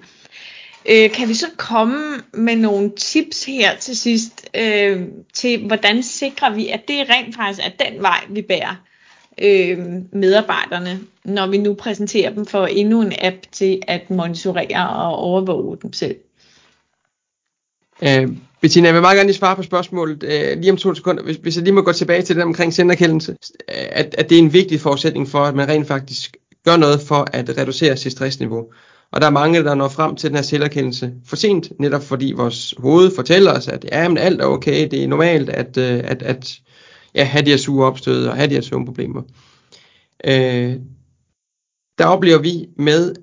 Kan vi så komme med nogle tips her til sidst, til hvordan sikrer vi, at det rent faktisk er den vej, vi bærer medarbejderne, når vi nu præsenterer dem for endnu en app til at monitorere og overvåge dem selv? Bettina, jeg vil meget gerne lige svare på spørgsmålet lige om 2 sekunder, hvis jeg lige må gå tilbage til det omkring selverkendelse, at det er en vigtig forudsætning for, at man rent faktisk gør noget for at reducere sit stressniveau. Og der er mange, der når frem til den her selverkendelse for sent, netop fordi vores hoved fortæller os, at ja, men alt er okay, det er normalt at have de her sure opstød og have de her søvnproblemer. Der oplever vi med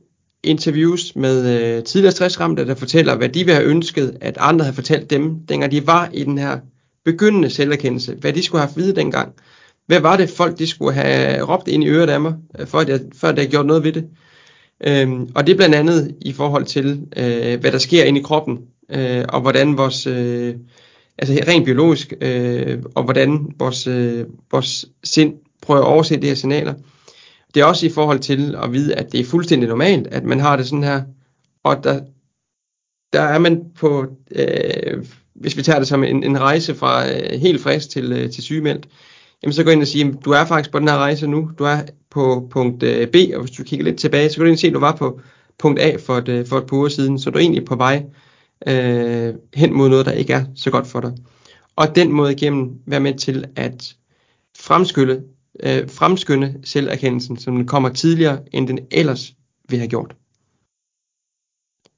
interviews med tidligere stressramte, der fortæller, hvad de vil have ønsket, at andre havde fortalt dem, dengang de var i den her begyndende selverkendelse, hvad de skulle have vide dengang. Hvad var det folk, de skulle have råbt ind i øret af mig, før de havde gjort noget ved det? Og det er blandt andet i forhold til, hvad der sker inde i kroppen, og hvordan vores, rent biologisk, og hvordan vores sind prøver at overse de her signaler. Det er også i forhold til at vide, at det er fuldstændig normalt, at man har det sådan her, og der er man på, hvis vi tager det som en rejse fra helt frisk til sygemeldt, jamen så går ind og siger, du er faktisk på den her rejse nu, du er på punkt B, og hvis du kigger lidt tilbage, så kan du egentlig se, at du var på punkt A for et par uger siden, så du er egentlig på vej hen mod noget, der ikke er så godt for dig. Og den måde igennem være med til at fremskynde selverkendelsen, som den kommer tidligere, end den ellers ville have gjort.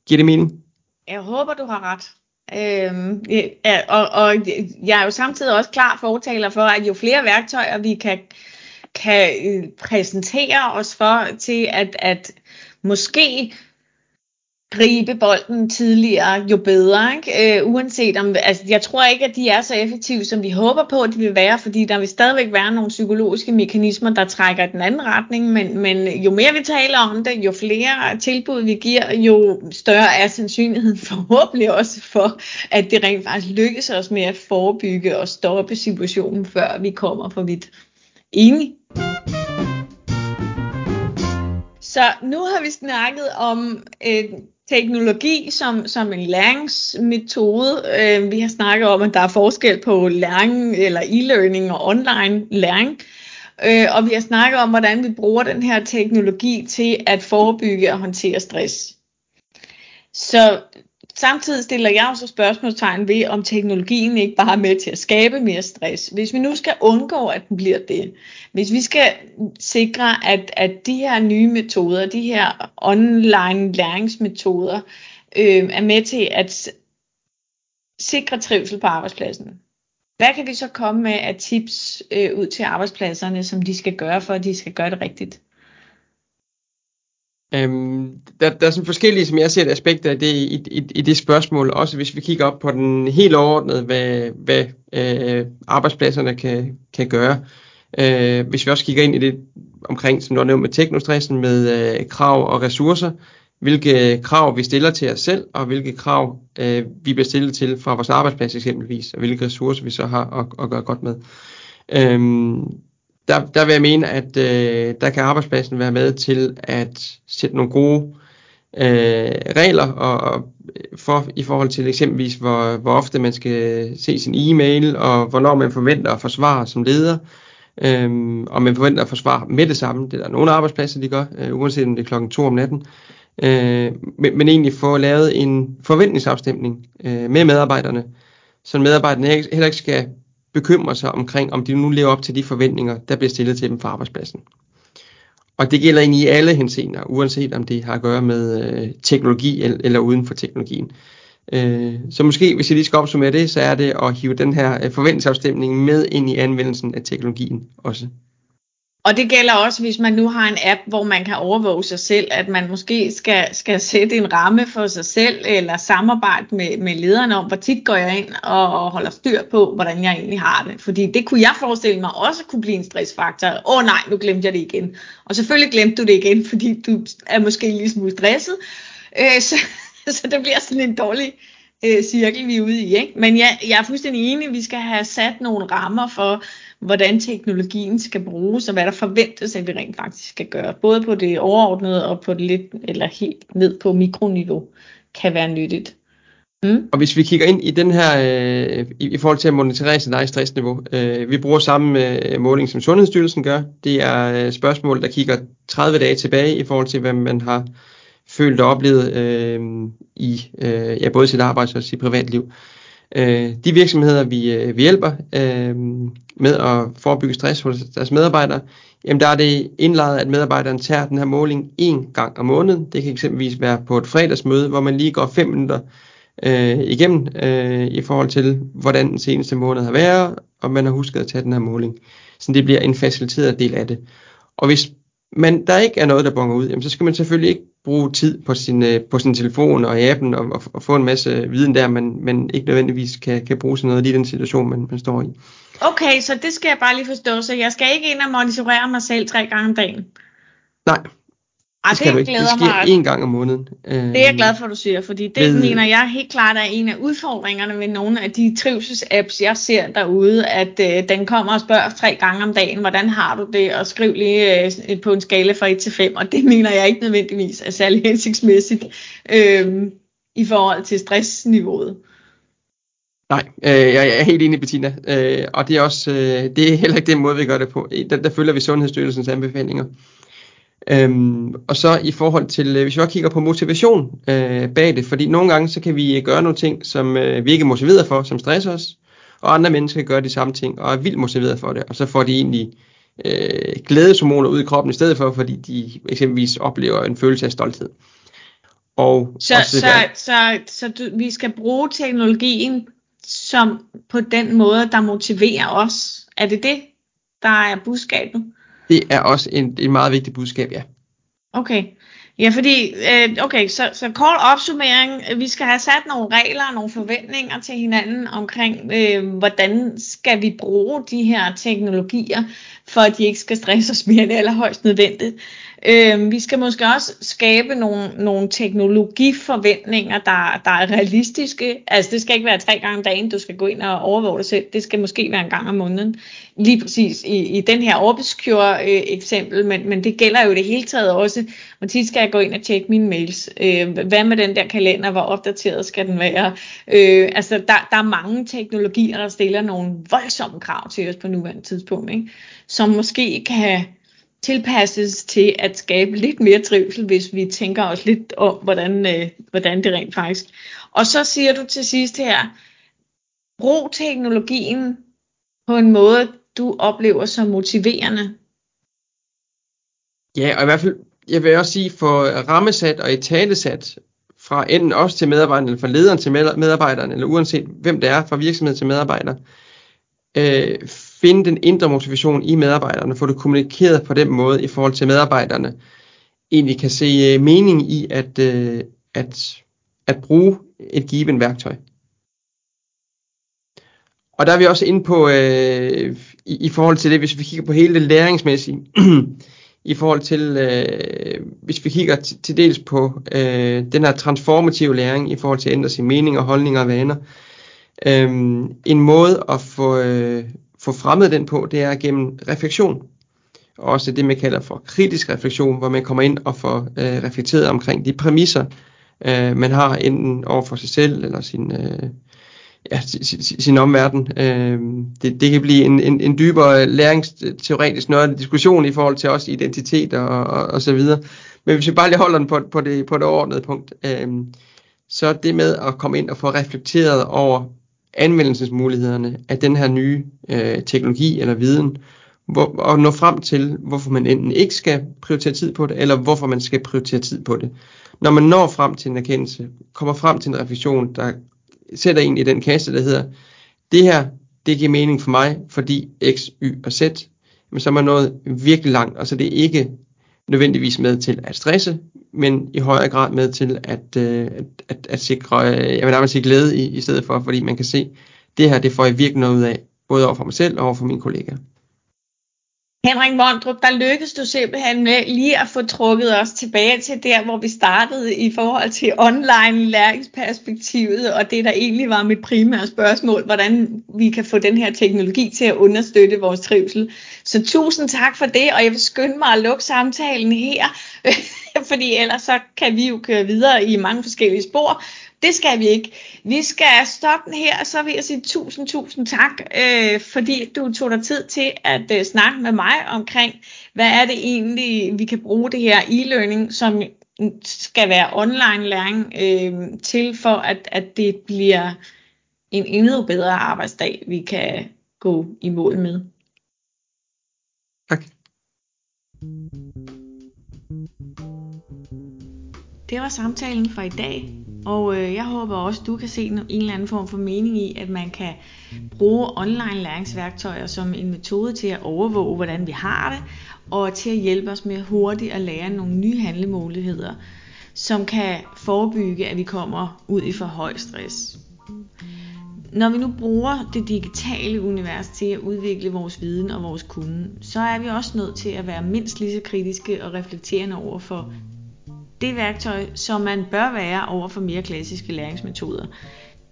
Giver det mening? Jeg håber, du har ret. Og jeg er jo samtidig også klar fortaler for, at jo flere værktøjer vi kan præsentere os for til at måske gribe bolden tidligere, jo bedre, ikke? Uanset om, altså jeg tror ikke, at de er så effektive, som vi håber på, at de vil være, fordi der vil stadigvæk være nogle psykologiske mekanismer, der trækker i den anden retning, men jo mere vi taler om det, jo flere tilbud vi giver, jo større er sandsynligheden forhåbentlig også for, at det rent faktisk lykkes os med at forebygge og stoppe situationen, før vi kommer for vidt. Enig? Så nu har vi snakket om teknologi som en læringsmetode. Vi har snakket om, at der er forskel på læring eller e-learning og online læring. Og vi har snakket om, hvordan vi bruger den her teknologi til at forebygge og håndtere stress. Så samtidig stiller jeg også spørgsmålstegn ved, om teknologien ikke bare er med til at skabe mere stress. Hvis vi nu skal undgå, at den bliver det. Hvis vi skal sikre, at de her nye metoder, de her online læringsmetoder, er med til at sikre trivsel på arbejdspladsen. Hvad kan vi så komme med af tips ud til arbejdspladserne, som de skal gøre, for at de skal gøre det rigtigt? Der er sådan forskellige, som jeg ser det, aspekter af det i det spørgsmål, også hvis vi kigger op på den helt overordnede, hvad arbejdspladserne kan gøre. Hvis vi også kigger ind i det omkring, som du har nævnt med teknostressen, med krav og ressourcer, hvilke krav vi stiller til os selv, og hvilke krav vi bliver stillet til fra vores arbejdsplads eksempelvis, og hvilke ressourcer vi så har at gøre godt med. Der vil jeg mene, at der kan arbejdspladsen være med til at sætte nogle gode regler for i forhold til eksempelvis, hvor ofte man skal se sin e-mail, og hvornår man forventer at forsvare som leder, og man forventer at forsvare med det samme. Det er der nogle arbejdspladser, de gør, uanset om det er klokken 2 om natten. Men egentlig få lavet en forventningsafstemning med medarbejderne, så medarbejderne heller ikke skal bekymrer sig omkring, om de nu lever op til de forventninger, der bliver stillet til dem fra arbejdspladsen. Og det gælder egentlig i alle henseender, uanset om det har at gøre med teknologi eller uden for teknologien. Så måske, hvis jeg lige skal opsummere det, så er det at hive den her forventningsafstemning med ind i anvendelsen af teknologien også. Og det gælder også, hvis man nu har en app, hvor man kan overvåge sig selv, at man måske skal sætte en ramme for sig selv, eller samarbejde med lederne om, hvor tit går jeg ind og holder styr på, hvordan jeg egentlig har det. Fordi det kunne jeg forestille mig også kunne blive en stressfaktor. Nej, nu glemte jeg det igen. Og selvfølgelig glemte du det igen, fordi du er måske lige smule stresset. Så Så det bliver sådan en dårlig cirkel, vi er ude i. Ikke? Men jeg er fuldstændig enig, vi skal have sat nogle rammer for, hvordan teknologien skal bruges, og hvad der forventes, at vi rent faktisk skal gøre. Både på det overordnede og på det lidt, eller helt ned på mikroniveau, kan være nyttigt. Mm. Og hvis vi kigger ind i den her, i forhold til at monitorere sit eget stressniveau, vi bruger samme måling, som Sundhedsstyrelsen gør. Det er spørgsmål, der kigger 30 dage tilbage i forhold til, hvad man har følt og oplevet i både sit arbejde og sit privatliv. De virksomheder, vi hjælper med at forebygge stress hos deres medarbejdere, jamen der er det indlejret, at medarbejderen tager den her måling en gang om måneden. Det kan eksempelvis være på et fredagsmøde, hvor man lige går 5 minutter igennem i forhold til, hvordan den seneste måned har været, og man har husket at tage den her måling. Så det bliver en faciliteret del af det. Og hvis der ikke er noget, der bonger ud, jamen, så skal man selvfølgelig ikke bruge tid på sin telefon og i appen og få en masse viden der, man ikke nødvendigvis kan bruge sådan noget i den situation, man står i. Okay, så det skal jeg bare lige forstå. Så jeg skal ikke ind og monitorere mig selv 3 gange om dagen? Nej. Det sker en gang om måneden. Det er jeg glad for, du siger, fordi det mener jeg helt klart er en af udfordringerne ved nogle af de trivselsapps, jeg ser derude, at den kommer og spørger 3 gange om dagen, hvordan har du det, og skriv lige på en skala fra 1 til 5, og det mener jeg ikke nødvendigvis er særlig hensigtsmæssigt i forhold til stressniveauet. Nej, jeg er helt enig, Bettina, og det er også det er heller ikke den måde, vi gør det på. Der følger vi Sundhedsstyrelsens anbefalinger. Og så i forhold til, hvis vi også kigger på motivation bag det, fordi nogle gange så kan vi gøre nogle ting, som vi ikke er motiveret for, som stresser os, og andre mennesker gør de samme ting og er vildt motiveret for det, og så får de egentlig glædeshormoner ud i kroppen i stedet for, fordi de eksempelvis oplever en følelse af stolthed. Vi skal bruge teknologien som på den måde, der motiverer os. Er det, der er budskabet? Det er også en meget vigtig budskab, ja. Okay, ja, fordi så kort opsummering, vi skal have sat nogle regler og nogle forventninger til hinanden omkring, hvordan skal vi bruge de her teknologier, for at de ikke skal stresse os mere, eller højst nødvendigt. Vi skal måske også skabe nogle teknologiforventninger, der er realistiske. Altså det skal ikke være 3 gange om dagen, du skal gå ind og overvåge dig selv. Det skal måske være en gang om måneden. Lige præcis i den her Orbis Cura eksempel, men det gælder jo det hele taget også. Hvor tit skal jeg gå ind og tjekke mine mails? Hvad med den der kalender? Hvor opdateret skal den være? Altså der er mange teknologier, der stiller nogle voldsomme krav til os på nuværende tidspunkt, ikke? Som måske kan tilpasses til at skabe lidt mere trivsel, hvis vi tænker os lidt om, hvordan det rent faktisk. Og så siger du til sidst her, brug teknologien på en måde, du oplever som motiverende. Ja, og i hvert fald, jeg vil også sige, for rammesat og italesat, fra enten os til medarbejderne, eller fra lederen til medarbejderne, eller uanset hvem det er, fra virksomhed til medarbejder, finde den indre motivation i medarbejderne, få det kommunikeret på den måde i forhold til medarbejderne, egentlig kan se mening i at bruge et givet værktøj. Og der er vi også inde på, i forhold til det, hvis vi kigger på hele det læringsmæssige, i forhold til, hvis vi kigger til dels på den her transformative læring, i forhold til at ændre sin mening og holdninger og vaner, en måde at få fremmet den på, det er gennem refleksion. Og også det, man kalder for kritisk refleksion, hvor man kommer ind og får reflekteret omkring de præmisser, man har enten over for sig selv eller sin omverden. Det kan blive en dybere læringsteoretisk nørdet diskussion i forhold til også identitet og så videre. Men hvis vi bare lige holder den på det overordnede punkt, så det med at komme ind og få reflekteret over anvendelsesmulighederne af den her nye teknologi eller viden, og nå frem til, hvorfor man enten ikke skal prioritere tid på det, eller hvorfor man skal prioritere tid på det. Når man når frem til en erkendelse, kommer frem til en refleksion, der sætter en i den kasse, der hedder, det her, det giver mening for mig, fordi X, Y og Z, men så er man nået virkelig langt, og så det er ikke nødvendigvis med til at stresse, men i højere grad med til at sikre, jeg vil nærmest sige glæde i stedet for, fordi man kan se, det her, det får jeg virkelig noget ud af, både over for mig selv og over for mine kollegaer. Henrik Mondrup, der lykkedes du simpelthen med lige at få trukket os tilbage til der, hvor vi startede i forhold til online læringsperspektivet, og det der egentlig var mit primære spørgsmål, hvordan vi kan få den her teknologi til at understøtte vores trivsel. Så tusind tak for det, og jeg vil skynde mig at lukke samtalen her, fordi ellers så kan vi jo køre videre i mange forskellige spor. Det skal vi ikke. Vi skal stoppe den her, og så vil jeg sige tusind tak, fordi du tog dig tid til at snakke med mig omkring, hvad er det egentlig, vi kan bruge det her e-learning, som skal være online læring til, for at det bliver en endnu bedre arbejdsdag, vi kan gå i mål med. Tak. Det var samtalen for i dag. Og jeg håber også, du kan se en eller anden form for mening i, at man kan bruge online læringsværktøjer som en metode til at overvåge, hvordan vi har det, og til at hjælpe os med hurtigt at lære nogle nye handlemuligheder, som kan forebygge, at vi kommer ud i for høj stress. Når vi nu bruger det digitale univers til at udvikle vores viden og vores kunnen, så er vi også nødt til at være mindst lige så kritiske og reflekterende over for det værktøj, som man bør være over for mere klassiske læringsmetoder.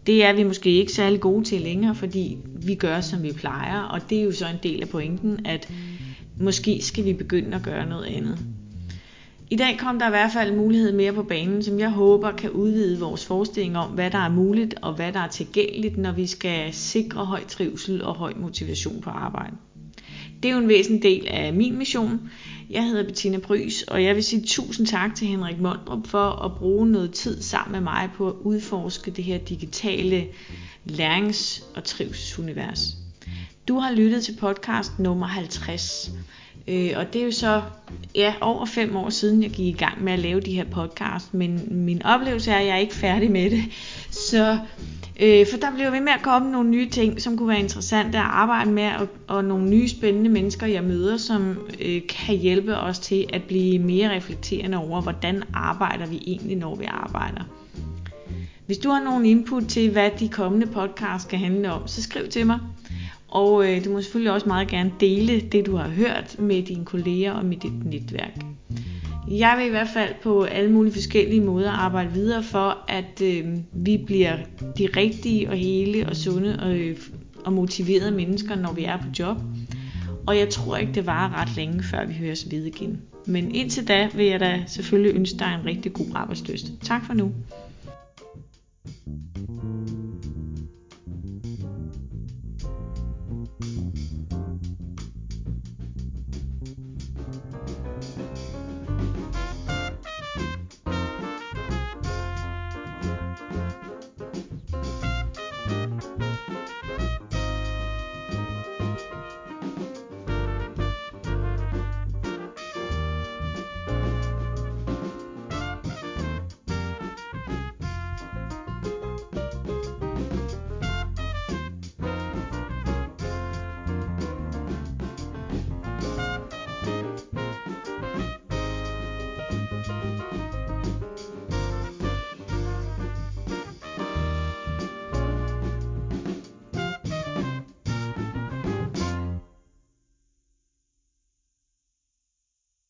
Det er vi måske ikke særlig gode til længere, fordi vi gør, som vi plejer, og det er jo så en del af pointen, at måske skal vi begynde at gøre noget andet. I dag kom der i hvert fald mulighed mere på banen, som jeg håber kan udvide vores forestilling om, hvad der er muligt og hvad der er tilgængeligt, når vi skal sikre høj trivsel og høj motivation på arbejde. Det er jo en væsentlig del af min mission. Jeg hedder Bettina Prytz, og jeg vil sige tusind tak til Henrik Mondrup for at bruge noget tid sammen med mig på at udforske det her digitale lærings- og trivselsunivers. Du har lyttet til podcast nummer 50, og det er jo så over 5 år siden, jeg gik i gang med at lave de her podcast, men min oplevelse er, at jeg er ikke færdig med det. Så for der bliver ved med at komme nogle nye ting, som kunne være interessante at arbejde med, og nogle nye spændende mennesker, jeg møder, som kan hjælpe os til at blive mere reflekterende over, hvordan arbejder vi egentlig, når vi arbejder. Hvis du har nogle input til, hvad de kommende podcasts skal handle om, så skriv til mig. Og du må selvfølgelig også meget gerne dele det, du har hørt med dine kolleger og med dit netværk. Jeg vil i hvert fald på alle mulige forskellige måder arbejde videre for, at vi bliver de rigtige og hele og sunde og motiverede mennesker, når vi er på job. Og jeg tror ikke, det varer ret længe, før vi høres ved igen. Men indtil da vil jeg da selvfølgelig ønske dig en rigtig god arbejdslyst. Tak for nu.